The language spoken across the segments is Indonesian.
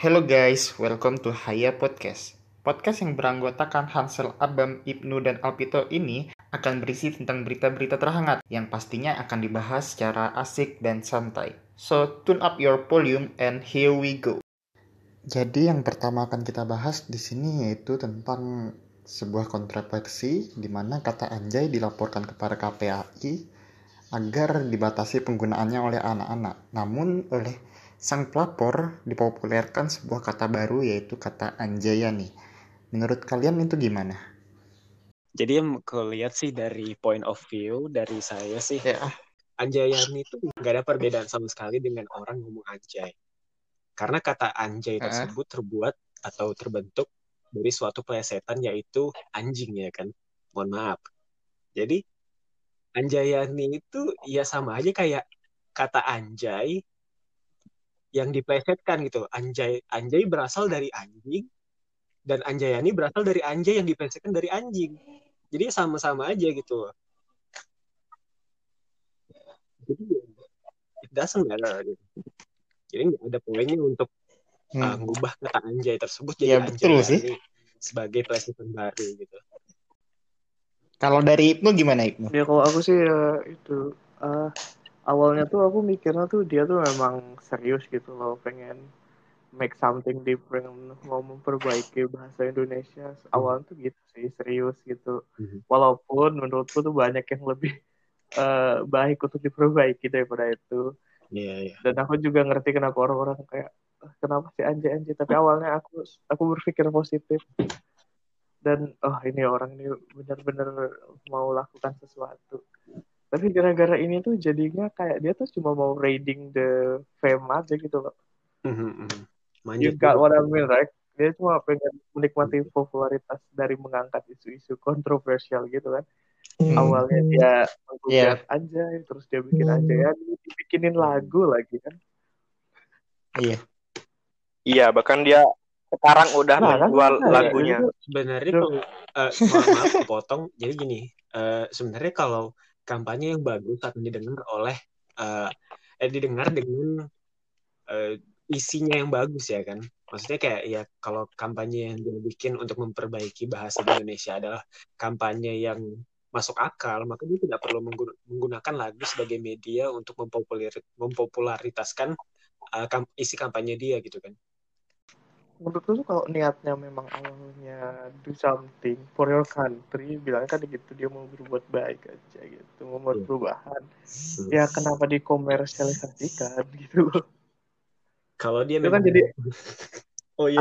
Hello guys, welcome to Haya Podcast. Podcast yang beranggotakan Hansel, Abam, Ibnu, dan Alpito ini akan berisi tentang berita-berita terhangat yang pastinya akan dibahas secara asik dan santai. So, tune up your volume and here we go. Jadi yang pertama akan kita bahas di sini yaitu tentang sebuah kontroversi di mana kata anjay dilaporkan kepada KPAI agar dibatasi penggunaannya oleh anak-anak. Namun oleh sang pelapor dipopulerkan sebuah kata baru yaitu kata anjaya nih. Menurut kalian itu gimana? Jadi yang aku lihat sih dari point of view dari saya sih anjayani itu gak ada perbedaan sama sekali dengan orang ngomong anjay. Karena kata anjay tersebut terbuat atau terbentuk dari suatu pelesetan yaitu anjing ya kan. Mohon maaf. Jadi anjayani itu ya sama aja kayak kata anjay yang diplesetkan gitu. Anjay berasal dari anjing dan anjayani berasal dari anjay yang diplesetkan dari anjing. Jadi sama-sama aja gitu. Jadi it doesn't matter gitu. Jadi nggak ada poinnya untuk mengubah kata anjay tersebut jadi anjayani sebagai pelesetan baru gitu. Kalau dari Ibnu gimana Ibnu? Ya kalau aku sih awalnya tuh aku mikirnya tuh dia tuh memang serius gitu loh, pengen make something different, mau memperbaiki bahasa Indonesia. Awalnya tuh gitu sih, serius gitu. Walaupun menurutku tuh banyak yang lebih baik untuk diperbaiki daripada itu. Dan aku juga ngerti kenapa orang-orang kayak kenapa sih anjay-anjay. Tapi awalnya aku berpikir positif. Dan ini orang ini benar-benar mau lakukan sesuatu. Tapi gara-gara ini tuh jadinya kayak dia tuh cuma mau raiding the fame aja gitu loh. You got what I mean, right? Dia cuma pengen menikmati popularitas dari mengangkat isu-isu kontroversial gitu kan. Awalnya dia menggugat anjay, terus dia bikin anjay, dibikinin lagu lagi kan. Iya. Iya, bahkan dia sekarang udah menjual lagunya. Sebenarnya maaf potong. Jadi gini, sebenarnya kalau kampanye yang bagus akan didengar oleh didengar dengan isinya yang bagus ya kan. Maksudnya kayak ya kalau kampanye yang dibikin untuk memperbaiki bahasa Indonesia adalah kampanye yang masuk akal, maka dia tidak perlu menggunakan lagu sebagai media untuk mempopularitaskan isi kampanye dia gitu kan. Menurutku tuh kalau niatnya memang awalnya do something for your country, bilang kan gitu, dia mau berbuat baik aja gitu, mau buat perubahan. Ya kenapa dikomersialisasikan gitu loh. Kalau dia itu memang kan jadi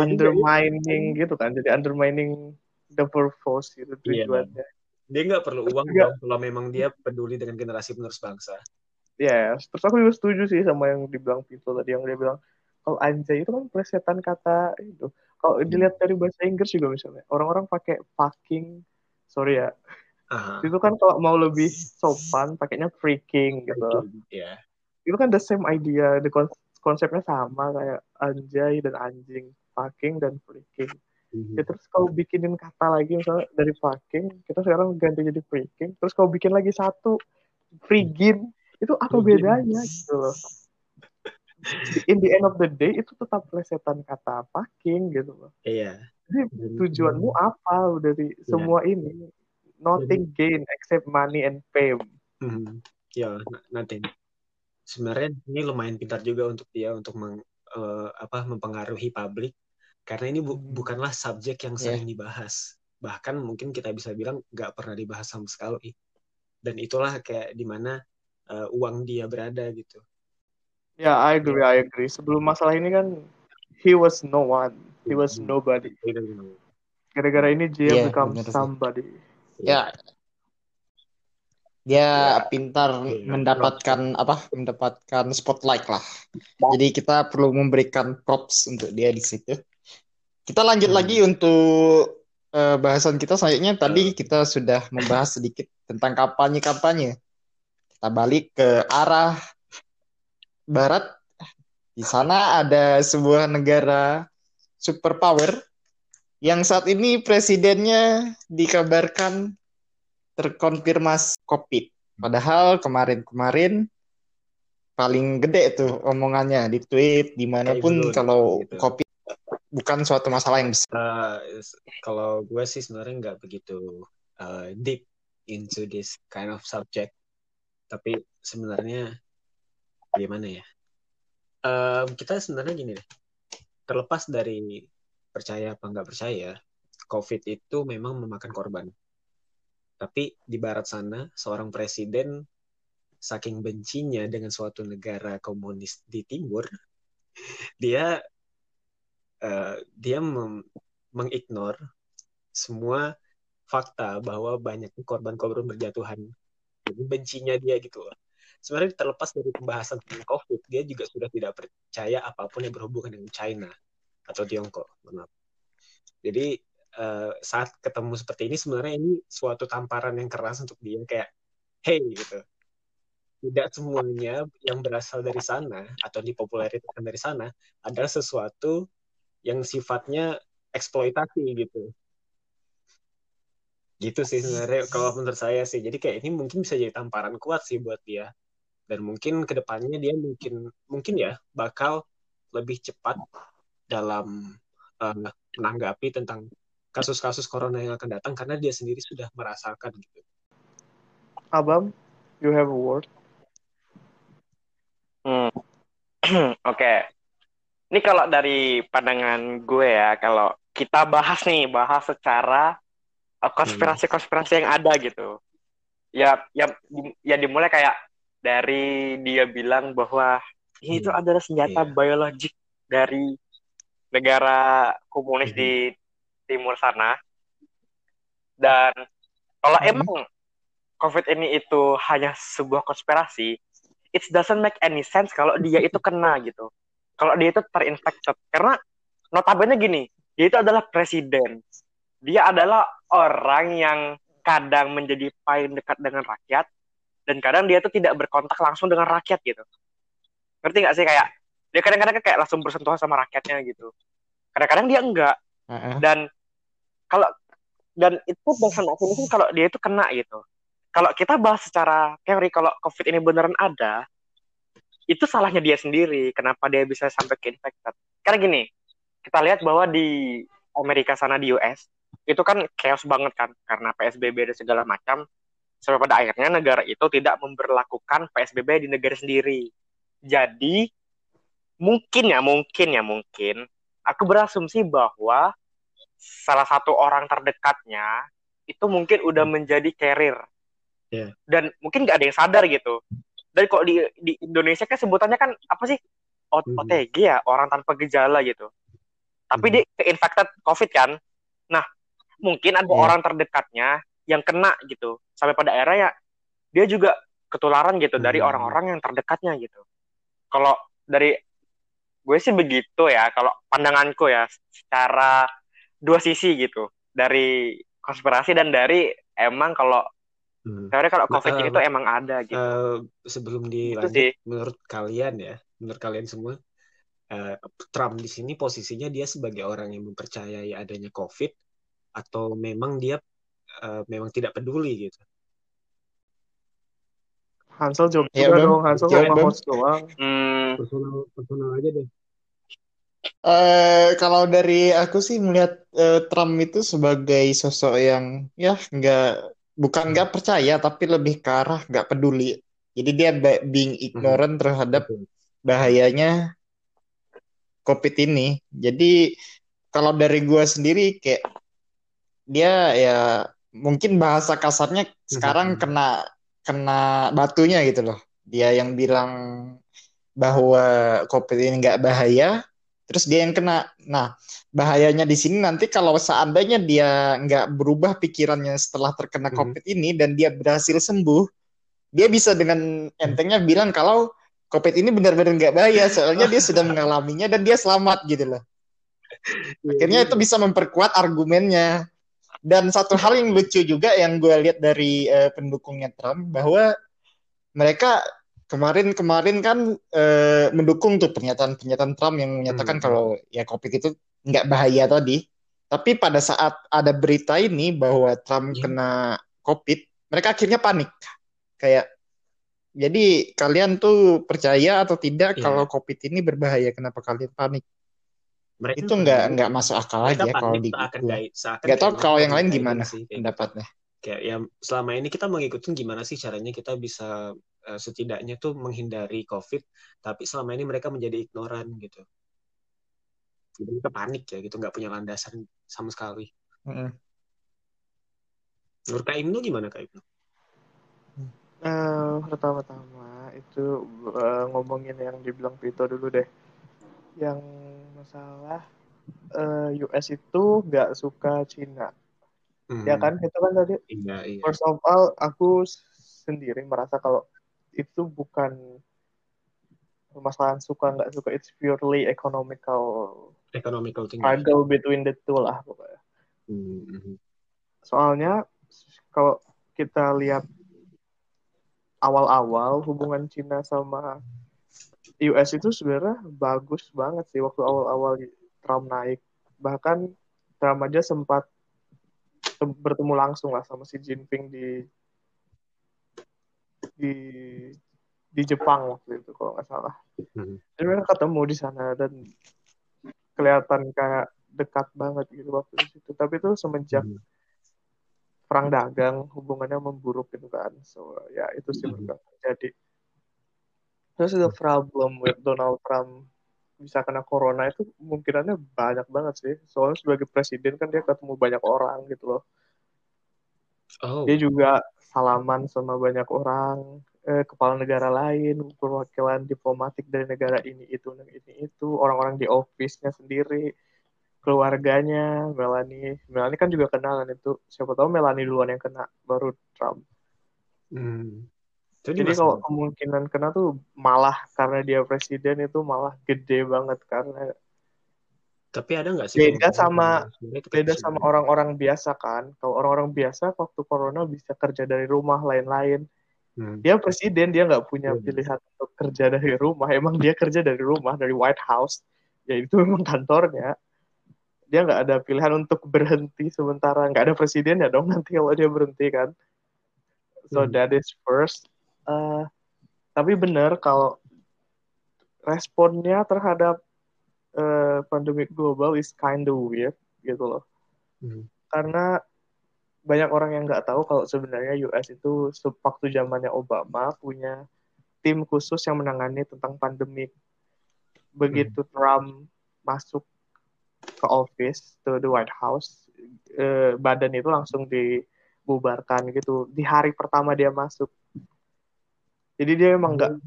undermining gitu kan, jadi undermining the purpose gitu tujuannya. Dia nggak perlu uang kalau memang dia peduli dengan generasi penerus bangsa. Terus aku juga setuju sih sama yang dibilang Pito tadi, yang dia bilang kalau anjay itu kan plesetan kata itu. Kalau dilihat dari bahasa Inggris juga misalnya, orang-orang pakai fucking, sorry ya. Itu kan kalau mau lebih sopan pakainya freaking gitu. Itu kan the same idea, the konsepnya sama kayak anjay dan anjing, fucking dan freaking. Ya, terus kalau bikinin kata lagi misalnya dari fucking, kita sekarang ganti jadi freaking, terus kalau bikin lagi satu frigin, itu apa bedanya gitu loh. In the end of the day itu tetap plesetan kata fucking gitu loh. Jadi tujuanmu apa dari semua ini? Nothing gain except money and fame. Nothing. Sebenarnya ini lumayan pintar juga untuk dia untuk mempengaruhi publik karena ini bukanlah subjek yang sering dibahas. Bahkan mungkin kita bisa bilang nggak pernah dibahas sama sekali. Dan itulah kayak di mana uang dia berada gitu. Ya, I agree. Sebelum masalah ini kan, he was no one, he was nobody. Gara-gara ini dia become somebody. Dia pintar mendapatkan spotlight lah. Jadi kita perlu memberikan props untuk dia di situ. Kita lanjut lagi untuk bahasan kita selanjutnya. Tadi kita sudah membahas sedikit tentang kampanye. Kita balik ke arah barat. Di sana ada sebuah negara superpower yang saat ini presidennya dikabarkan terkonfirmasi COVID. Padahal kemarin-kemarin paling gede tuh omongannya di tweet dimanapun kalau COVID bukan suatu masalah yang besar. Kalau gue sih sebenarnya nggak begitu deep into this kind of subject, tapi sebenarnya gimana ya? Kita sebenarnya gini deh, terlepas dari percaya apa nggak percaya, COVID itu memang memakan korban. Tapi di barat sana, seorang presiden saking bencinya dengan suatu negara komunis di timur, dia mengignore semua fakta bahwa banyak korban-korban berjatuhan. Jadi bencinya dia gitu loh. Sebenarnya terlepas dari pembahasan tentang COVID, dia juga sudah tidak percaya apapun yang berhubungan dengan China atau Tiongkok. Maaf. Jadi saat ketemu seperti ini, sebenarnya ini suatu tamparan yang keras untuk dia, kayak hey gitu. Tidak semuanya yang berasal dari sana atau dipopuleritakan dari sana adalah sesuatu yang sifatnya eksploitasi gitu. Gitu sih sebenarnya kalau menurut saya sih. Jadi kayak ini mungkin bisa jadi tamparan kuat sih buat dia. Dan mungkin kedepannya dia mungkin ya bakal lebih cepat dalam menanggapi tentang kasus-kasus corona yang akan datang karena dia sendiri sudah merasakan gitu. Abam, you have a word. Oke. Ini kalau dari pandangan gue ya, kalau kita bahas secara konspirasi-konspirasi yang ada gitu. Ya dimulai kayak dari dia bilang bahwa ini itu adalah senjata biologik dari negara komunis di timur sana. Dan kalau emang COVID ini itu hanya sebuah konspirasi, it doesn't make any sense kalau dia itu kena gitu. Kalau dia itu terinfected. Karena notabene gini, dia itu adalah presiden. Dia adalah orang yang kadang menjadi paling dekat dengan rakyat, dan kadang dia itu tidak berkontak langsung dengan rakyat gitu. Ngerti gak sih? Kayak dia kadang-kadang kayak langsung bersentuhan sama rakyatnya gitu. Kadang-kadang dia enggak. Dan itu bahasa maksudnya kalau dia itu kena gitu. Kalau kita bahas secara teori, kalau COVID ini beneran ada, itu salahnya dia sendiri, kenapa dia bisa sampai ke infected. Karena gini, kita lihat bahwa di Amerika sana, di US, itu kan chaos banget kan, karena PSBB dan segala macam, sampai pada akhirnya negara itu tidak memberlakukan PSBB di negara sendiri. Jadi, mungkin, aku berasumsi bahwa salah satu orang terdekatnya, itu mungkin udah menjadi carrier. Yeah. Dan mungkin gak ada yang sadar gitu. Dan kalau di Indonesia kan sebutannya kan apa sih? OTG ya, orang tanpa gejala gitu. Tapi dia keinfected COVID kan. Nah, mungkin ada orang terdekatnya yang kena gitu. Sampai pada akhirnya dia juga ketularan gitu dari orang-orang yang terdekatnya gitu. Kalau dari gue sih begitu ya, kalau pandanganku ya, secara dua sisi gitu. Dari konspirasi dan dari emang kalau sebenarnya kalau COVID ini tuh emang ada gitu. Sebelum dilanjut, menurut kalian semua, Trump di sini posisinya dia sebagai orang yang mempercayai adanya COVID atau memang dia memang tidak peduli gitu? Hansel jawab dong, Hansel sama host doang. Personal aja deh. Kalau dari aku sih melihat Trump itu sebagai sosok yang ya nggak. Bukan nggak percaya, tapi lebih ke arah nggak peduli. Jadi dia being ignorant terhadap bahayanya COVID ini. Jadi kalau dari gue sendiri kayak dia ya mungkin bahasa kasarnya sekarang kena batunya gitu loh. Dia yang bilang bahwa COVID ini nggak bahaya, terus dia yang kena. Nah, bahayanya di sini nanti kalau seandainya dia nggak berubah pikirannya setelah terkena COVID ini dan dia berhasil sembuh, dia bisa dengan entengnya bilang kalau COVID ini benar-benar nggak bahaya, soalnya dia sudah mengalaminya dan dia selamat gitu loh. Akhirnya itu bisa memperkuat argumennya. Dan satu hal yang lucu juga yang gue lihat dari pendukungnya Trump, bahwa mereka kemarin kan mendukung tuh pernyataan Trump yang menyatakan kalau ya COVID itu nggak bahaya tadi. Tapi pada saat ada berita ini bahwa Trump kena COVID, mereka akhirnya panik. Kayak, jadi kalian tuh percaya atau tidak kalau COVID ini berbahaya? Kenapa kalian panik? Mereka itu nggak masuk akal aja kalau di nggak tahu kalau yang lain gimana sih pendapatnya. Kayak ya selama ini kita mengikuti gimana sih caranya kita bisa setidaknya tuh menghindari COVID, tapi selama ini mereka menjadi ignoran gitu. Jadi mereka panik ya gitu, nggak punya landasan sama sekali. Mm-hmm. Menurut Kak Ibnu gimana Kak Ibnu? Pertama-tama itu ngomongin yang dibilang Pito dulu deh. Yang masalah US itu nggak suka Cina. Ya kan, itu kan tadi iya. First of all, aku sendiri merasa kalau itu bukan permasalahan suka nggak suka, it's purely economical thing. Struggle between the two lah pokoknya. Mm-hmm. Soalnya kalau kita lihat awal-awal hubungan Cina sama US itu sebenarnya bagus banget sih waktu awal-awal Trump naik. Bahkan Trump aja sempat bertemu langsung lah sama Xi Jinping di Jepang waktu itu kalau nggak salah. Dan mereka ketemu di sana dan kelihatan kayak dekat banget gitu waktu itu. Tapi itu semenjak perang dagang hubungannya memburuk gitu kan. So ya itu sih berkembang terjadi. Terus the problem with Donald Trump bisa kena corona itu mungkinannya banyak banget sih. Soalnya sebagai presiden kan dia ketemu banyak orang gitu loh. Oh. Dia juga salaman sama banyak orang, kepala negara lain, perwakilan diplomatik dari negara ini itu, orang-orang di office-nya sendiri, keluarganya, Melanie kan juga kenal kan itu. Siapa tahu Melanie duluan yang kena baru Trump. Jadi kalau kemungkinan kena tuh malah karena dia presiden itu malah gede banget karena. Tapi ada nggak sih? Beda sama orang-orang biasa kan. Kalau orang-orang biasa waktu corona bisa kerja dari rumah lain-lain. Dia presiden, dia nggak punya pilihan untuk kerja dari rumah. Emang dia kerja dari rumah dari White House. Ya itu memang kantornya. Dia nggak ada pilihan untuk berhenti sementara. Nggak ada presiden ya dong nanti kalau dia berhenti kan. So that is first. Tapi benar kalau responnya terhadap pandemic global is kind of weird gitu loh. Karena banyak orang yang nggak tahu kalau sebenarnya US itu waktu zamannya Obama punya tim khusus yang menangani tentang pandemik. Begitu Trump masuk ke office, to the White House, badan itu langsung dibubarkan gitu. Di hari pertama dia masuk. Jadi dia emang nggak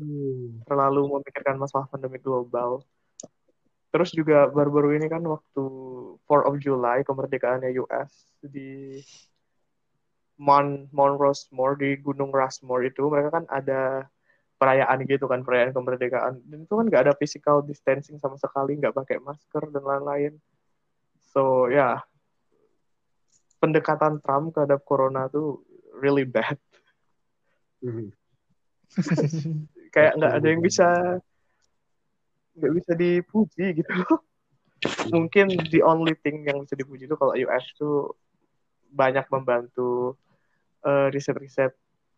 terlalu memikirkan masalah pandemi global. Terus juga baru-baru ini kan waktu 4 of July kemerdekaannya US di Mount Rushmore, di Gunung Rushmore itu mereka kan ada perayaan gitu kan, perayaan kemerdekaan. Dan itu kan nggak ada physical distancing sama sekali, nggak pakai masker dan lain-lain. So ya, pendekatan Trump terhadap corona tuh really bad. Kayak nggak ada yang bisa dipuji gitu loh. Mungkin the only thing yang bisa dipuji itu kalau US tuh banyak membantu riset-riset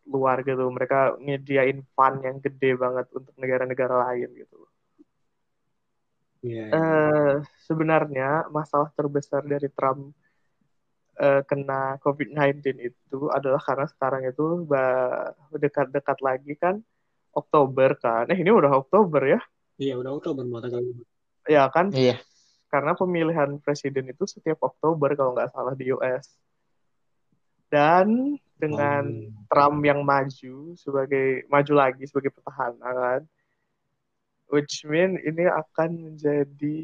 luar gitu. Mereka nyediain fund yang gede banget untuk negara-negara lain gitu. Sebenarnya masalah terbesar dari Trump kena COVID-19 itu adalah karena sekarang itu dekat-dekat lagi kan Oktober kan. Ini udah Oktober ya? Iya, udah Oktober mau tanggal 5. Iya kan? Iya. Karena pemilihan presiden itu setiap Oktober kalau nggak salah di US. Dan dengan Trump yang maju lagi sebagai petahana kan. Which mean ini akan menjadi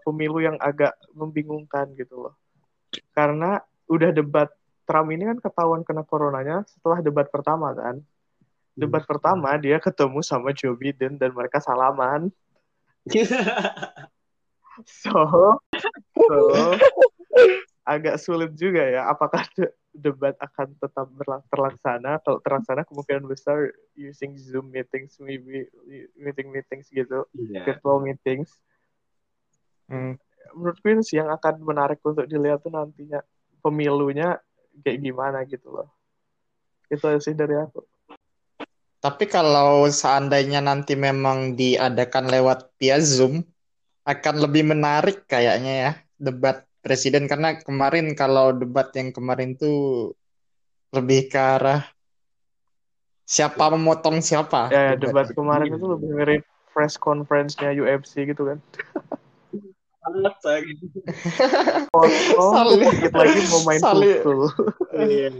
pemilu yang agak membingungkan gitu loh. Karena udah debat Trump ini kan ketahuan kena coronanya setelah debat pertama kan. Debat pertama dia ketemu sama Joe Biden dan mereka salaman. So agak sulit juga ya. Apakah debat akan tetap terlaksana? Kalau terlaksana kemungkinan besar using Zoom meetings, maybe meetings gitu, virtual meetings. Menurutku sih yang akan menarik untuk dilihat tuh nantinya pemilunya kayak gimana gitu loh. Itu sih dari aku. Tapi kalau seandainya nanti memang diadakan lewat via Zoom, akan lebih menarik kayaknya ya debat presiden, karena kemarin kalau debat yang kemarin tuh lebih ke arah siapa memotong siapa. Ya, debat kemarin itu lebih mirip press conference-nya UFC gitu kan. Potong dikit lagi mau main futsal. Iya.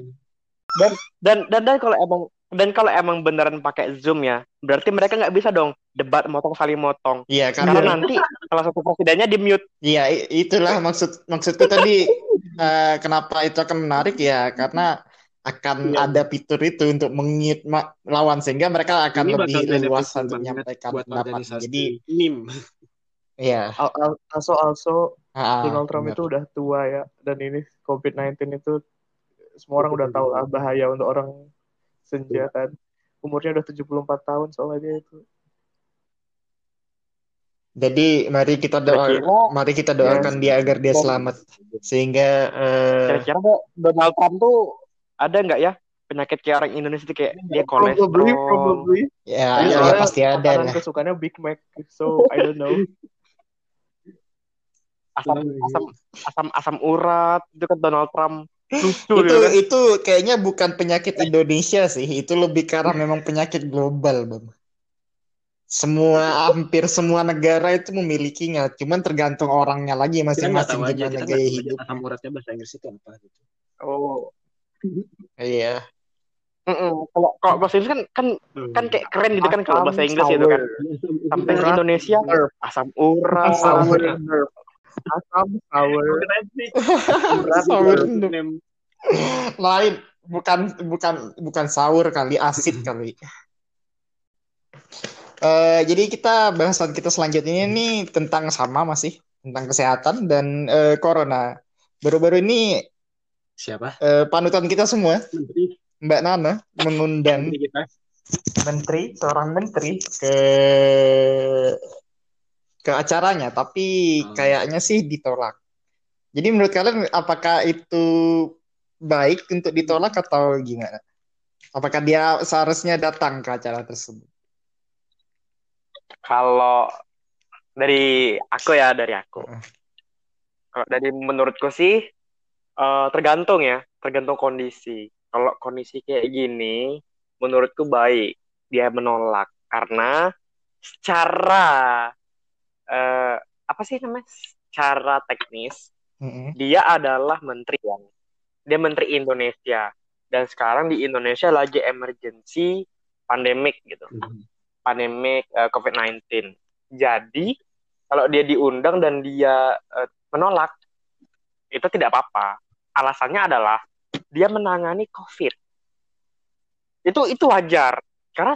Dan kalau emang beneran pakai Zoom ya, berarti mereka nggak bisa dong debat motong saling motong. Iya, karena nanti salah satu presidennya di mute. Iya, itulah maksudku tadi. Kenapa itu akan menarik ya? Karena akan ada fitur itu untuk mengit lawan, sehingga mereka akan lebih luas untuk menyampaikan pendapat. Jadi meme. Iya. Also Donald Trump itu udah tua ya, dan ini COVID-19 itu semua orang udah tahu lah bahaya untuk orang senja kan. Umurnya udah 74 tahun soalnya itu. Jadi mari kita doakan dia agar dia selamat, sehingga kira-kira Donald Trump tuh ada nggak ya penyakit kayak orang Indonesia itu kayak dia kolesterol? Probably. Ya pasti ada lah. Kesukaannya Big Mac, so I don't know. Asam urat itu kan Donald Trump. Lucu, itu kayaknya bukan penyakit Indonesia sih, itu lebih karena memang penyakit global, Bang. Hampir semua negara itu memilikinya, cuman tergantung orangnya lagi masing-masing gimana gaya hidup. Asam uratnya bahasa Inggris itu apa gitu? Oh. Iya. Kalau bahasa Inggris kan kayak keren gitu kan kalau bahasa Inggris itu kan. Sampai ke Indonesia asam urat. Asam sour. Lain, bukan sour kali, asid kali. Jadi kita bahasan kita selanjutnya ini tentang tentang kesehatan dan corona. Baru-baru ini siapa? Panutan kita semua, Menteri Mbak Nana mengundang seorang menteri ke acaranya, tapi kayaknya sih ditolak. Jadi menurut kalian apakah itu baik untuk ditolak atau gimana? Apakah dia seharusnya datang ke acara tersebut? Kalau dari aku. Kalau dari menurutku sih tergantung kondisi. Kalau kondisi kayak gini, menurutku baik dia menolak, karena secara secara teknis dia adalah menteri kan. Dia menteri Indonesia, dan sekarang di Indonesia lagi emergency pandemic gitu. Pandemic COVID-19. Jadi kalau dia diundang dan dia menolak, itu tidak apa-apa. Alasannya adalah dia menangani COVID. Itu wajar. Karena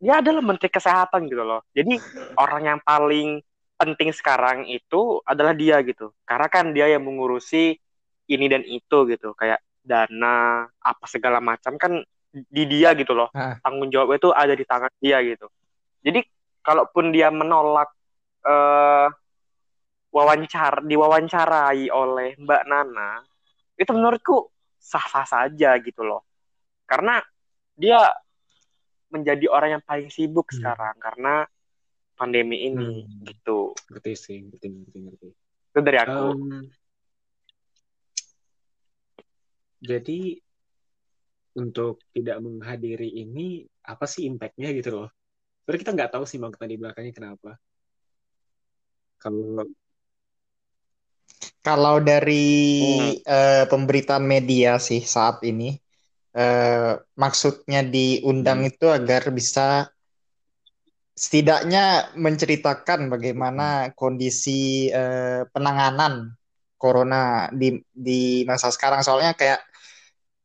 dia adalah menteri kesehatan gitu loh. Jadi orang yang paling penting sekarang itu adalah dia gitu, karena kan dia yang mengurusi ini dan itu gitu, kayak dana apa segala macam kan di dia gitu loh. Tanggung jawab itu ada di tangan dia gitu. Jadi kalaupun dia menolak diwawancarai oleh Mbak Nana, itu menurutku sah-sah saja gitu loh, karena dia menjadi orang yang paling sibuk sekarang karena pandemi ini gitu. Ngerti. Itu dari aku. Jadi untuk tidak menghadiri ini apa sih impact-nya gitu loh. Sebenarnya kita nggak tahu sih makna di belakangnya kenapa. Kalau dari pemberitaan media sih saat ini, maksudnya diundang itu agar bisa setidaknya menceritakan bagaimana kondisi penanganan corona di masa sekarang. Soalnya kayak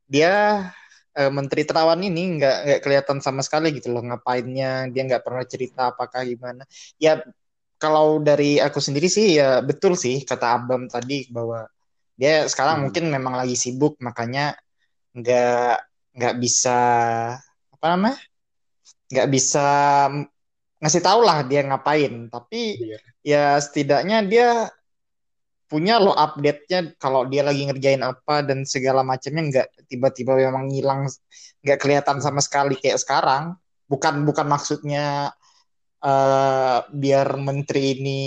dia Menteri Terawan ini nggak kelihatan sama sekali gitu loh ngapainnya, dia nggak pernah cerita apakah gimana. Ya kalau dari aku sendiri sih ya betul sih kata Abam tadi bahwa dia sekarang mungkin memang lagi sibuk, makanya nggak bisa ngasih tahu lah dia ngapain, tapi ya setidaknya dia punya loh update-nya kalau dia lagi ngerjain apa dan segala macamnya, nggak tiba-tiba memang ngilang, nggak kelihatan sama sekali kayak sekarang. Bukan maksudnya biar menteri ini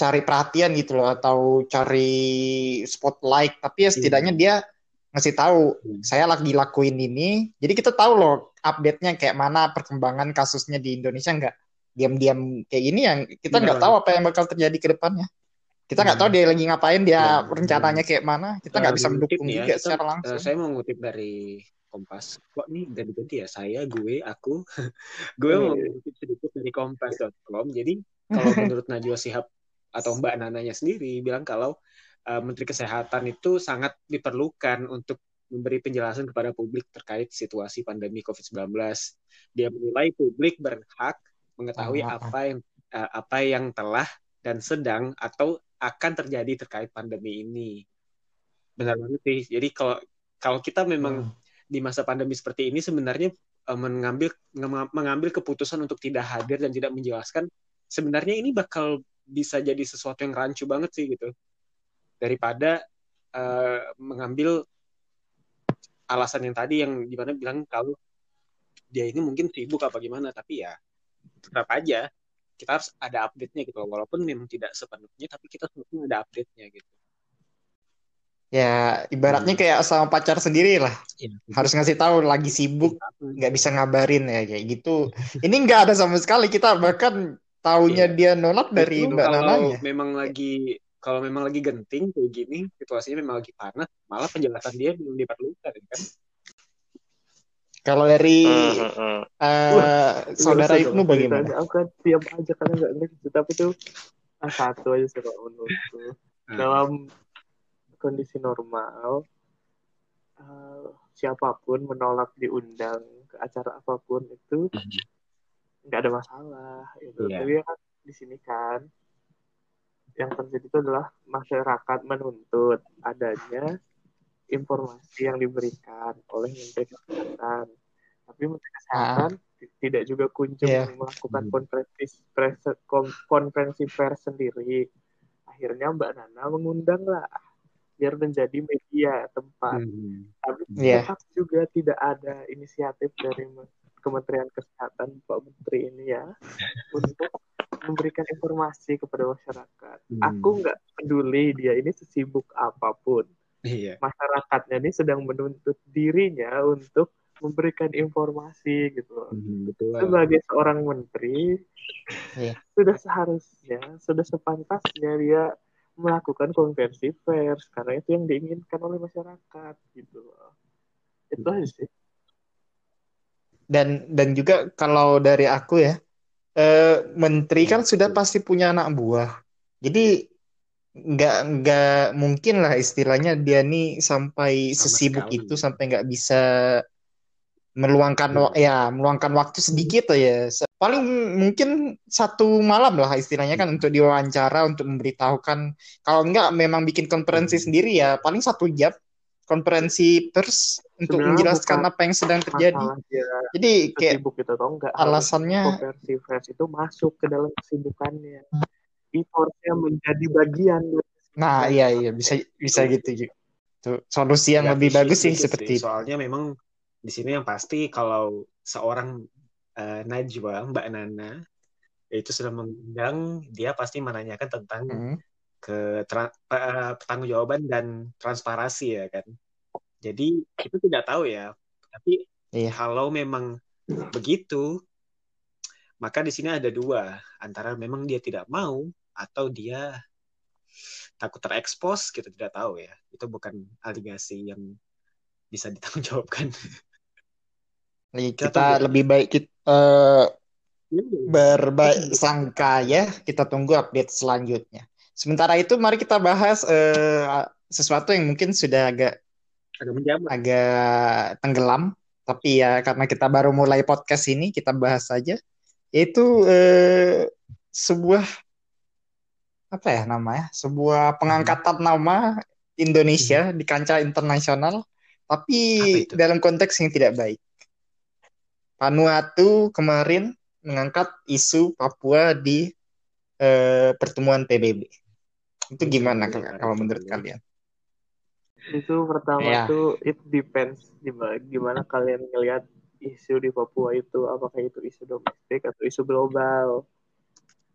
cari perhatian gitu loh, atau cari spotlight, tapi ya setidaknya dia ngasih tahu saya lagi lakuin ini, jadi kita tahu loh update-nya kayak mana, perkembangan kasusnya di Indonesia, nggak diam-diam kayak ini yang kita nggak tahu apa yang bakal terjadi ke depannya. Kita nggak tahu dia lagi ngapain, dia rencananya kayak mana, kita nggak bisa mendukung ya, juga secara langsung. Saya mau ngutip dari Kompas, kok nih ganti-ganti ya, saya, gue, aku. Gue mau ngutip sedikit dari kompas.com. Jadi kalau menurut Najwa Shihab atau Mbak Nananya sendiri bilang kalau Menteri Kesehatan itu sangat diperlukan untuk memberi penjelasan kepada publik terkait situasi pandemi COVID-19. Dia menilai publik berhak mengetahui apa yang telah dan sedang atau akan terjadi terkait pandemi ini. Benar banget sih. Jadi kalau kita memang di masa pandemi seperti ini sebenarnya mengambil keputusan untuk tidak hadir dan tidak menjelaskan, sebenarnya ini bakal bisa jadi sesuatu yang rancu banget sih gitu. Daripada mengambil alasan yang tadi yang dimana bilang kalau dia ini mungkin sibuk apa gimana, tapi ya tetap aja kita harus ada update-nya gitu, walaupun memang tidak sepenuhnya, tapi kita sebetulnya ada update-nya gitu. Ya ibaratnya kayak sama pacar sendiri lah, harus ngasih tahu lagi sibuk, nggak bisa ngabarin ya kayak gitu. Ini nggak ada sama sekali, kita bahkan taunya dia nolak dari Mbak Nananya. Kalau memang lagi genting kayak gini, situasinya memang lagi panas, malah penjelasan dia belum diperlukan kan. Kalau dari saudara Ibnu bagaimana? Aku kan diam aja karena nggak ngerti, tapi tuh satu aja sih kalau menurutku. Dalam kondisi normal, siapapun menolak diundang ke acara apapun itu nggak ada masalah. Gitu. Yeah. Tapi kan di sini kan yang terjadi itu adalah masyarakat menuntut adanya informasi yang diberikan oleh Menteri Kesehatan. Tapi Menteri Kesehatan tidak juga kunjung melakukan konferensi pers sendiri. Akhirnya Mbak Nana mengundang lah biar menjadi media tempat. Tapi tetap juga tidak ada inisiatif dari Kementerian Kesehatan, Pak Menteri ini ya, untuk memberikan informasi kepada masyarakat. Aku nggak peduli dia ini sesibuk apapun. Masyarakatnya ini sedang menuntut dirinya untuk memberikan informasi gitu. Sebagai seorang menteri, sudah seharusnya, sudah sepantasnya dia melakukan konferensi pers karena itu yang diinginkan oleh masyarakat gitu. Itu aja sih. Dan juga kalau dari aku ya, menteri kan sudah pasti punya anak buah, jadi nggak mungkin lah istilahnya dia nih sampai sesibuk itu sampai nggak bisa meluangkan waktu sedikit ya, paling mungkin satu malam lah istilahnya kan untuk diwawancara, untuk memberitahukan. Kalau nggak memang bikin konferensi sendiri ya paling 1 jam konferensi pers untuk menjelaskan apa yang sedang terjadi. Jadi kayak itu enggak, alasannya konferensi pers itu masuk ke dalam kesibukannya. Importnya menjadi bagian. Nah, iya bisa gitu. Itu solusi yang lebih bagus sih seperti. Soalnya memang di sini yang pasti kalau seorang Najwa, Mbak Nana itu sudah mengundang, dia pasti menanyakan tentang ke pertanggungjawaban dan transparansi ya kan. Jadi itu tidak tahu ya. Tapi kalau memang begitu, maka di sini ada dua, antara memang dia tidak mau atau dia takut terekspos, kita tidak tahu ya. Itu bukan aligasi yang bisa ditanggungjawabkan. Kita lebih baik kita berbaik sangka ya. Kita tunggu update selanjutnya. Sementara itu mari kita bahas sesuatu yang mungkin sudah agak tenggelam, tapi ya karena kita baru mulai podcast ini kita bahas saja, yaitu sebuah sebuah pengangkatan nama Indonesia di kancah internasional, tapi dalam konteks yang tidak baik. Vanuatu kemarin mengangkat isu Papua di pertemuan PBB. Itu gimana kalau menurut kalian? Itu pertama tuh it depends gimana kalian ngelihat isu di Papua itu, apakah itu isu domestik atau isu global.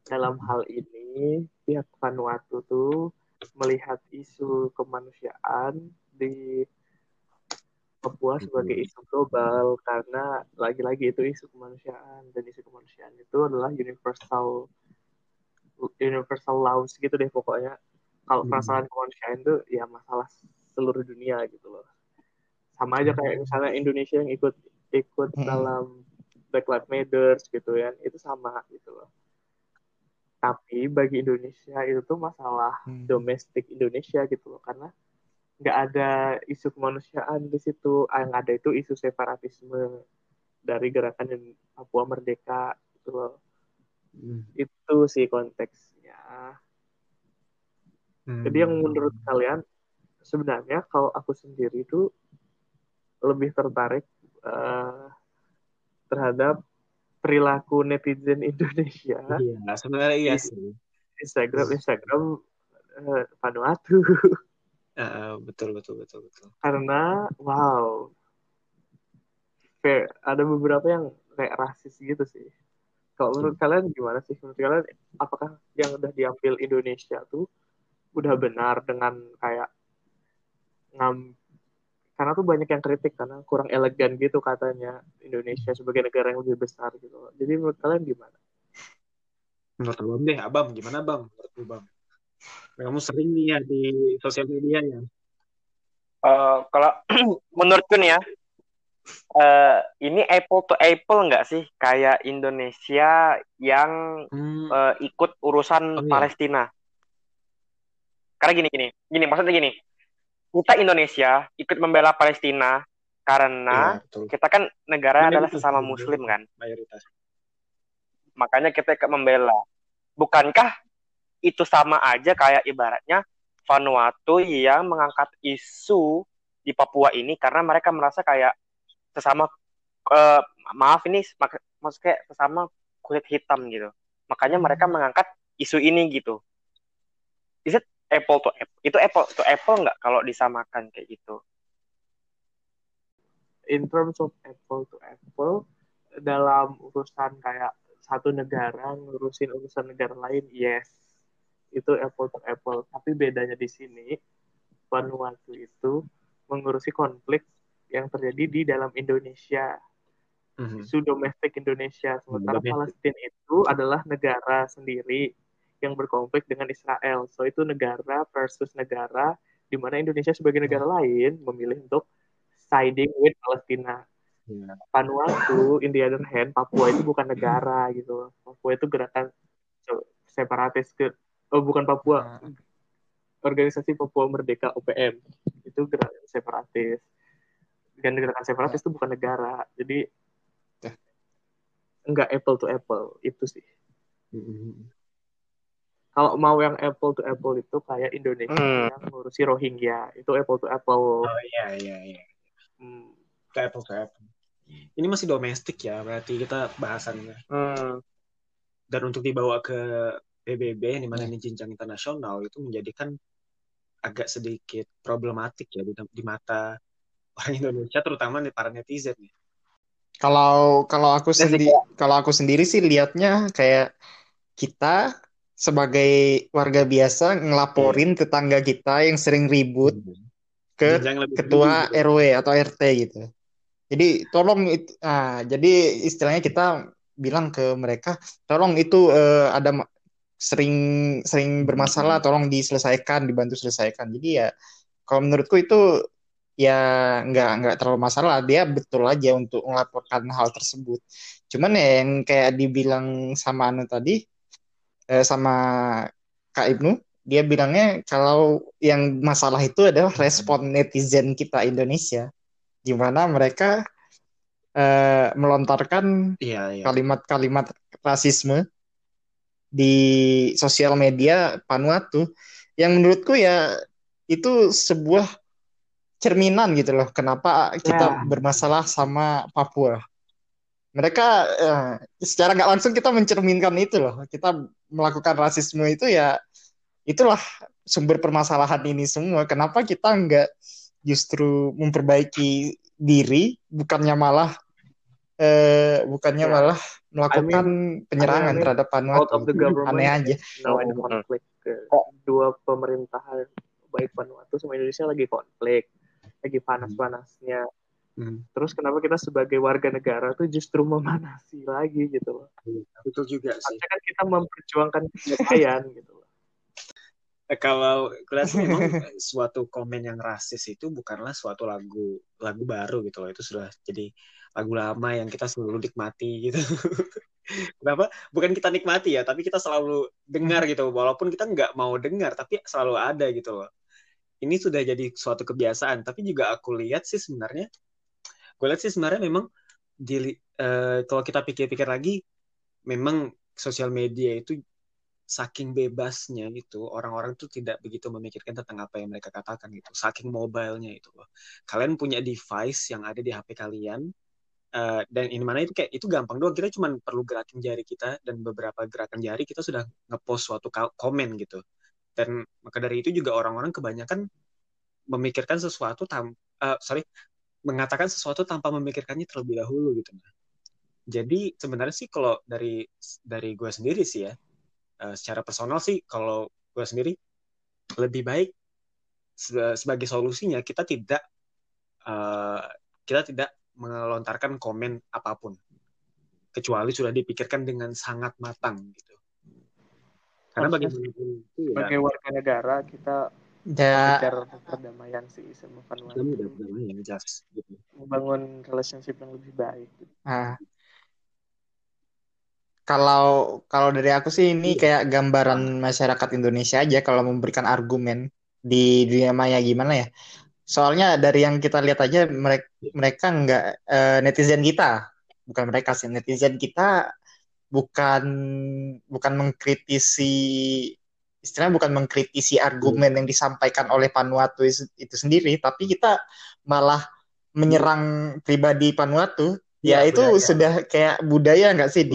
Dalam hal ini pihak Vanuatu tuh melihat isu kemanusiaan di Papua sebagai isu global, karena lagi-lagi itu isu kemanusiaan, dan isu kemanusiaan itu adalah universal laws gitu deh pokoknya. Kalau permasalahan kemanusiaan itu ya masalah seluruh dunia gitu loh. Sama aja kayak misalnya Indonesia yang ikut dalam Black Lives Matter gitu kan, itu sama gitu loh. Tapi bagi Indonesia itu tuh masalah domestik Indonesia gitu loh, karena nggak ada isu kemanusiaan di situ. Yang ada itu isu separatisme dari gerakan Papua Merdeka gitu loh. Itu sih konteksnya. Jadi yang menurut kalian sebenarnya, kalau aku sendiri tuh lebih tertarik terhadap perilaku netizen Indonesia. Iya, sebenarnya iya sih. Instagram Vanuatu. Betul. Karena ada beberapa yang kayak rasis gitu sih. Kalau menurut kalian gimana sih? Menurut kalian apakah yang udah diambil Indonesia tuh udah benar dengan kayak karena tuh banyak yang kritik karena kurang elegan gitu katanya Indonesia sebagai negara yang lebih besar gitu. Jadi menurut kalian gimana? Menurut Abang deh, Abang gimana Bang? Menurut Abang? Kamu sering nih ya di sosial media ya? Kalau menurutku nih ya, ini apple to apple nggak sih? Kayak Indonesia yang ikut urusan Palestina. Karena gini maksudnya gini, kita Indonesia ikut membela Palestina karena kita kan negara adalah sesama Muslim kan, mayoritas. Makanya kita ikut membela. Bukankah itu sama aja kayak ibaratnya Vanuatu yang mengangkat isu di Papua ini karena mereka merasa kayak sesama maksudnya sesama kulit hitam gitu. Makanya mereka mengangkat isu ini gitu. Is it apple to apple? Itu apple to apple nggak kalau disamakan kayak gitu? In terms of apple to apple, dalam urusan kayak satu negara ngurusin urusan negara lain, yes. Itu apple to apple, tapi bedanya di sini Vanuatu itu mengurusi konflik yang terjadi di dalam Indonesia, isu domestik Indonesia. Sementara Palestina itu adalah negara sendiri yang berkonflik dengan Israel. So itu negara versus negara, di mana Indonesia sebagai negara lain memilih untuk siding with Palestina. Vanuatu, in the other hand, Papua itu bukan negara gitu. Papua itu gerakan separatis ke bukan Papua. Organisasi Papua Merdeka, OPM. Itu gerakan separatis. Dan gerakan separatis itu bukan negara. Jadi enggak apple to apple. Itu sih. Kalau mau yang apple to apple itu kayak Indonesia yang ngurusi Rohingya. Itu apple to apple. Oh iya. Apple to apple. Ini masih domestik ya. Berarti kita bahasannya. Dan untuk dibawa ke PBB di mana ini jenjang internasional itu menjadikan agak sedikit problematik ya di mata orang Indonesia, terutama di para netizen. Kalau aku sendiri sih lihatnya kayak kita sebagai warga biasa ngelaporin tetangga kita yang sering ribut ke ketua RW atau RT gitu. Jadi tolong jadi istilahnya kita bilang ke mereka, tolong itu ada sering bermasalah, tolong dibantu selesaikan. Jadi ya kalau menurutku itu ya nggak terlalu masalah, dia betul aja untuk melaporkan hal tersebut. Cuman ya yang kayak dibilang sama Anu tadi, sama Kak Ibnu, dia bilangnya kalau yang masalah itu adalah respon netizen kita Indonesia, gimana mereka melontarkan kalimat-kalimat rasisme di sosial media Vanuatu, yang menurutku ya itu sebuah cerminan gitu loh, kenapa kita bermasalah sama Papua. Mereka secara nggak langsung kita mencerminkan itu loh, kita melakukan rasisme itu ya, itulah sumber permasalahan ini semua. Kenapa kita nggak justru memperbaiki diri, bukannya malah bukannya malah melakukan penyerangan terhadap Vanuatu. Aneh aja. Dua pemerintahan baik Vanuatu sama Indonesia lagi konflik, lagi panas-panasnya. Terus kenapa kita sebagai warga negara tuh justru memanasi lagi gitu loh. Betul juga sih. Kan kita memperjuangkan keadilan gitu loh. Kalau kelas memang suatu komen yang rasis itu bukanlah suatu lagu baru gitu loh. Itu sudah jadi lagu lama yang kita selalu nikmati gitu. Kenapa? Bukan kita nikmati ya, tapi kita selalu dengar gitu. Walaupun kita nggak mau dengar, tapi selalu ada gitu loh. Ini sudah jadi suatu kebiasaan. Tapi juga aku lihat sih sebenarnya, gue lihat sih sebenarnya memang kalau kita pikir-pikir lagi, memang sosial media itu saking bebasnya gitu, orang-orang tuh tidak begitu memikirkan tentang apa yang mereka katakan gitu, saking mobile-nya itu loh. Kalian punya device yang ada di HP kalian, dan ini mana itu kayak itu gampang doang, kita cuma perlu gerakin jari kita dan beberapa gerakan jari kita sudah ngepost suatu komen gitu. Dan maka dari itu juga orang-orang kebanyakan memikirkan sesuatu mengatakan sesuatu tanpa memikirkannya terlebih dahulu gitu. Jadi sebenarnya sih kalau dari gue sendiri sih ya, secara personal sih kalau gue sendiri lebih baik sebagai solusinya kita tidak melontarkan komen apapun kecuali sudah dipikirkan dengan sangat matang gitu. Karena sebagai warga negara kita bicara perdamaian sih sama Vanuatu. Membangun relationship yang lebih baik. Nah, kalau dari aku sih ini kayak gambaran masyarakat Indonesia aja kalau memberikan argumen di dunia maya gimana ya. Soalnya dari yang kita lihat aja mereka enggak netizen kita. Bukan mereka sih, netizen kita bukan mengkritisi, istilahnya bukan mengkritisi argumen yang disampaikan oleh Vanuatu itu sendiri, tapi kita malah menyerang pribadi Vanuatu. Ya itu budaya. Sudah kayak budaya nggak sih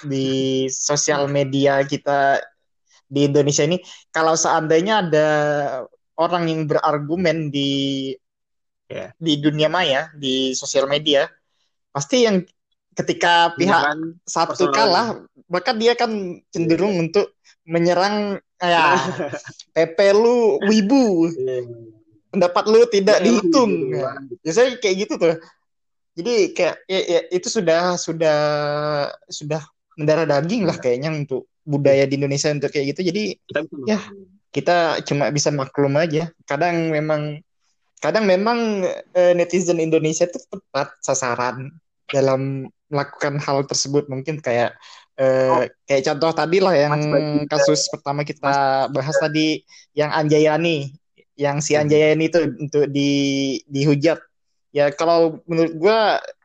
di sosial media kita di Indonesia ini. Kalau seandainya ada orang yang berargumen di dunia maya, di sosial media, pasti yang ketika pihak satu kalah, maka dia kan cenderung untuk menyerang ya Pepe lu wibu, pendapat lu tidak dihitung. Biasanya kayak gitu tuh. Jadi kayak ya, itu sudah mendarah daging lah kayaknya untuk budaya di Indonesia untuk kayak gitu. Jadi kita cuma bisa maklum aja. Kadang memang netizen Indonesia itu tepat sasaran dalam melakukan hal tersebut, mungkin kayak contoh tadi lah yang kasus pertama kita bahas tadi yang Anjayani, yang si Anjayani itu untuk dihujat. Ya kalau menurut gue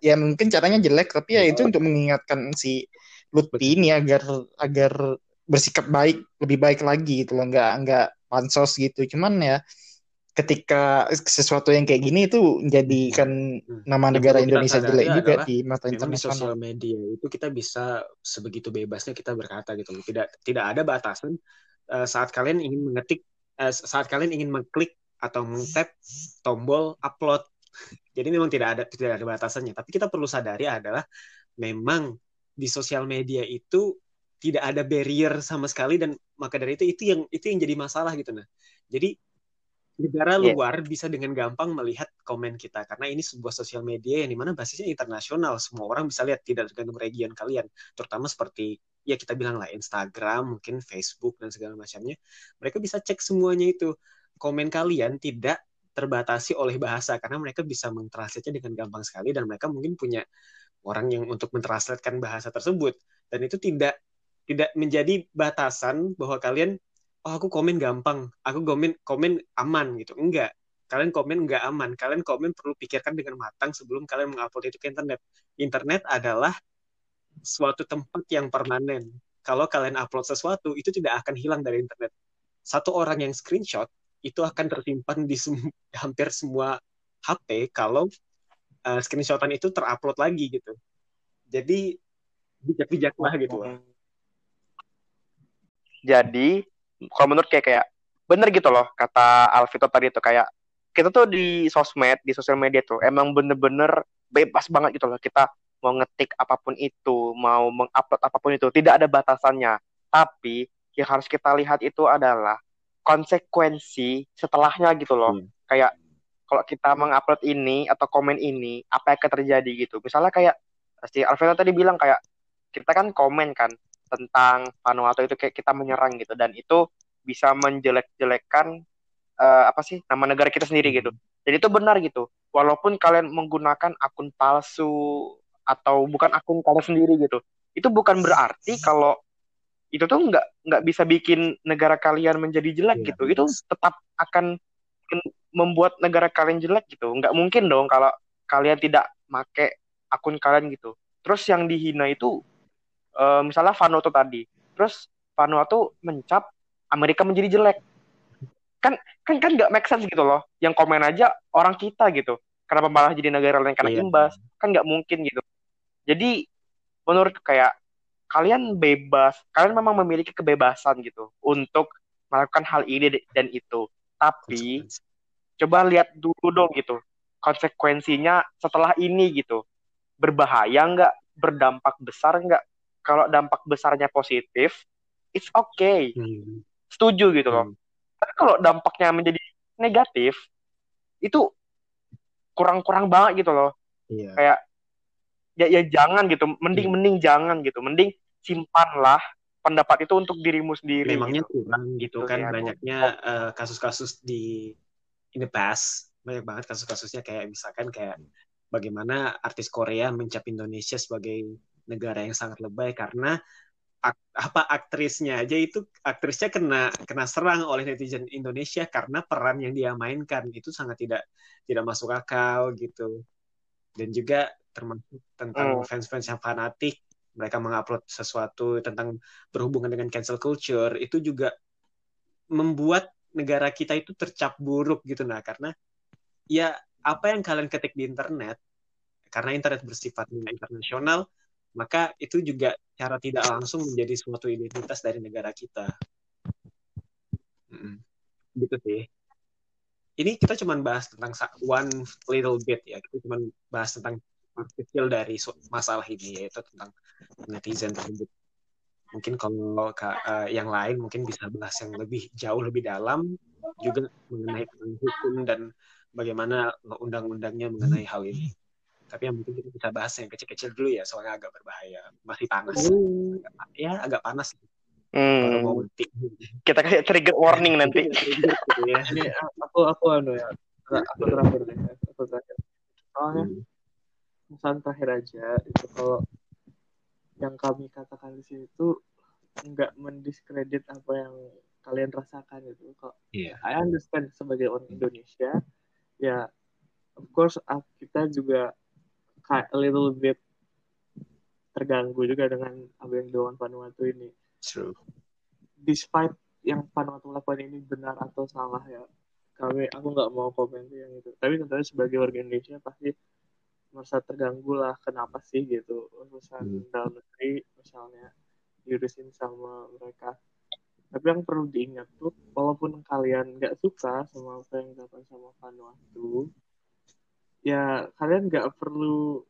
ya mungkin caranya jelek, tapi ya itu untuk mengingatkan si Lutfi ini agar bersikap baik, lebih baik lagi gitu loh, nggak pansos gitu. Cuman ya ketika sesuatu yang kayak gini itu menjadikan nama negara Indonesia jelek juga di mata internasional. Di sosial media itu kita bisa sebegitu bebasnya kita berkata gitu, tidak ada batasan saat kalian ingin mengetik, saat kalian ingin mengklik atau mengtap tombol upload. Jadi memang tidak ada batasannya. Tapi kita perlu sadari adalah memang di sosial media itu tidak ada barrier sama sekali, dan maka dari itu yang jadi masalah gitu nah. Jadi negara luar bisa dengan gampang melihat komen kita karena ini sebuah sosial media yang dimana basisnya internasional, semua orang bisa lihat, tidak tergantung region kalian, terutama seperti ya kita bilang lah Instagram, mungkin Facebook dan segala macamnya. Mereka bisa cek semuanya itu, komen kalian tidak terbatasi oleh bahasa karena mereka bisa mentranslate-nya dengan gampang sekali, dan mereka mungkin punya orang yang untuk mentranslate-kan bahasa tersebut, dan itu tidak menjadi batasan bahwa kalian aku komen gampang, aku komen aman gitu. Enggak. Kalian komen enggak aman. Kalian komen perlu pikirkan dengan matang sebelum kalian mengupload itu ke internet. Internet adalah suatu tempat yang permanen. Kalau kalian upload sesuatu, itu tidak akan hilang dari internet. Satu orang yang screenshot, itu akan tersimpan di hampir semua HP kalau screenshotan itu terupload lagi gitu. Jadi, bijak-bijaklah gitu. Jadi, kalau menurut kayak bener gitu loh kata Alvito tadi tuh, kayak kita tuh di sosial media tuh emang bener-bener bebas banget gitu loh, kita mau ngetik apapun itu, mau mengupload apapun itu, tidak ada batasannya. Tapi yang harus kita lihat itu adalah konsekuensi setelahnya gitu loh. Kayak kalau kita mengupload ini atau komen ini, apa yang akan terjadi gitu. Misalnya kayak si Alvena tadi bilang kayak kita kan komen kan tentang Vanuatu itu kayak kita menyerang gitu, dan itu bisa menjelek-jelekan nama negara kita sendiri gitu. Jadi itu benar gitu. Walaupun kalian menggunakan akun palsu atau bukan akun kalian sendiri gitu, itu bukan berarti kalau itu tuh nggak bisa bikin negara kalian menjadi jelek gitu. Itu tetap akan membuat negara kalian jelek gitu. Nggak mungkin dong kalau kalian tidak make akun kalian gitu. Terus yang dihina itu misalnya Vanuatu tadi. Terus Vanuatu mencap Amerika menjadi jelek. Kan nggak make sense gitu loh. Yang komen aja orang kita gitu, kenapa malah jadi negara lain kena imbas? Kan nggak mungkin gitu. Jadi menurut kayak kalian bebas, kalian memang memiliki kebebasan gitu untuk melakukan hal ini dan itu. Tapi coba lihat dulu dong gitu konsekuensinya setelah ini gitu, berbahaya nggak, berdampak besar nggak. Kalau dampak besarnya positif, it's okay, setuju gitu loh. Tapi kalau dampaknya menjadi negatif, itu kurang banget gitu loh. Kayak ya jangan gitu, mending jangan gitu, mending simpanlah pendapat itu untuk dirimu sendiri. Memangnya gitu. Kurang gitu kan ya, banyaknya kasus-kasus di in the past, banyak banget kasus-kasusnya kayak misalkan kayak bagaimana artis Korea mencap Indonesia sebagai negara yang sangat lebay karena aktrisnya aja itu kena serang oleh netizen Indonesia karena peran yang dia mainkan itu sangat tidak masuk akal gitu. Dan juga termasuk tentang fans-fans yang fanatik, mereka mengupload sesuatu tentang berhubungan dengan cancel culture, itu juga membuat negara kita itu tercap buruk gitu. Nah, karena ya apa yang kalian ketik di internet, karena internet bersifatnya internasional, maka itu juga cara tidak langsung menjadi suatu identitas dari negara kita. Gitu sih. Ini kita cuma bahas tentang one little bit ya. Kita cuma bahas tentang kecil dari masalah ini, yaitu tentang netizen tersebut. Mungkin kalau yang lain mungkin bisa bahas yang lebih jauh, lebih dalam juga mengenai hukum dan bagaimana undang-undangnya mengenai hal ini. Tapi yang mungkin kita bisa bahas yang kecil-kecil dulu ya, soalnya agak berbahaya, masih panas. Ya agak panas. Kalau mau ulti. Kita kasih trigger warning nanti. Aku terakhir. Soalnya pesan terakhir aja itu, kalau yang kami katakan di sini itu nggak mendiskredit apa yang kalian rasakan itu kok. I understand sebagai orang Indonesia ya, of course kita juga a little bit terganggu juga dengan apa yang dilakukan Vanuatu ini. True. Despite yang Vanuatu lakukan ini benar atau salah ya, aku nggak mau komentar yang itu. Tapi tentunya sebagai warga Indonesia pasti merasa terganggu lah. Kenapa sih gitu urusan dalam negeri misalnya diurusin sama mereka. Tapi yang perlu diingat tuh, walaupun kalian nggak suka sama apa yang dilakukan sama Vanuatu, ya kalian nggak perlu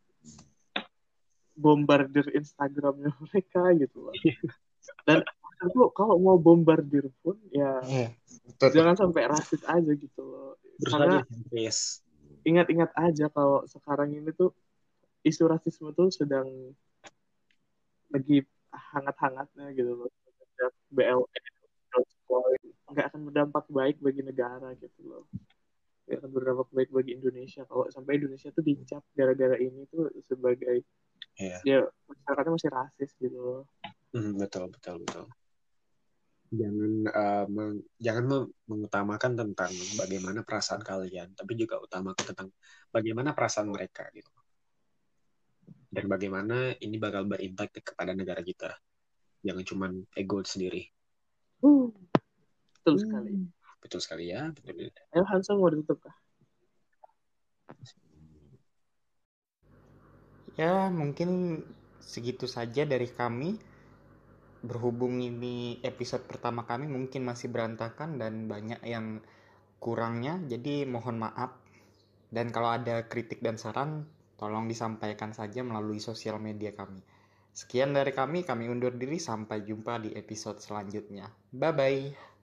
bombardir Instagramnya mereka gitu lah. Dan aku kalau mau bombardir pun ya jangan sampai rasis aja gitu loh. Karena ingat-ingat aja kalau sekarang ini tuh isu rasisme tuh sedang lagi hangat-hangatnya gitu loh. BLM nggak akan berdampak baik bagi negara gitu loh. Nggak akan berdampak baik bagi Indonesia kalau sampai Indonesia tuh dicap gara-gara ini tuh sebagai ya masyarakatnya masih rasis gitu loh. Betul. Jangan mengutamakan tentang bagaimana perasaan kalian, tapi juga utamakan tentang bagaimana perasaan mereka gitu. Dan bagaimana ini bakal berimpak kepada negara kita. Jangan cuma ego sendiri. Betul sekali. Betul sekali ya. Betul. Ayo Hansel mau ditutup kah? Ya mungkin segitu saja dari kami. Berhubung ini episode pertama kami mungkin masih berantakan dan banyak yang kurangnya, jadi mohon maaf. Dan kalau ada kritik dan saran Tolong disampaikan saja melalui sosial media kami. Sekian dari kami undur diri, sampai jumpa di episode selanjutnya. Bye-bye!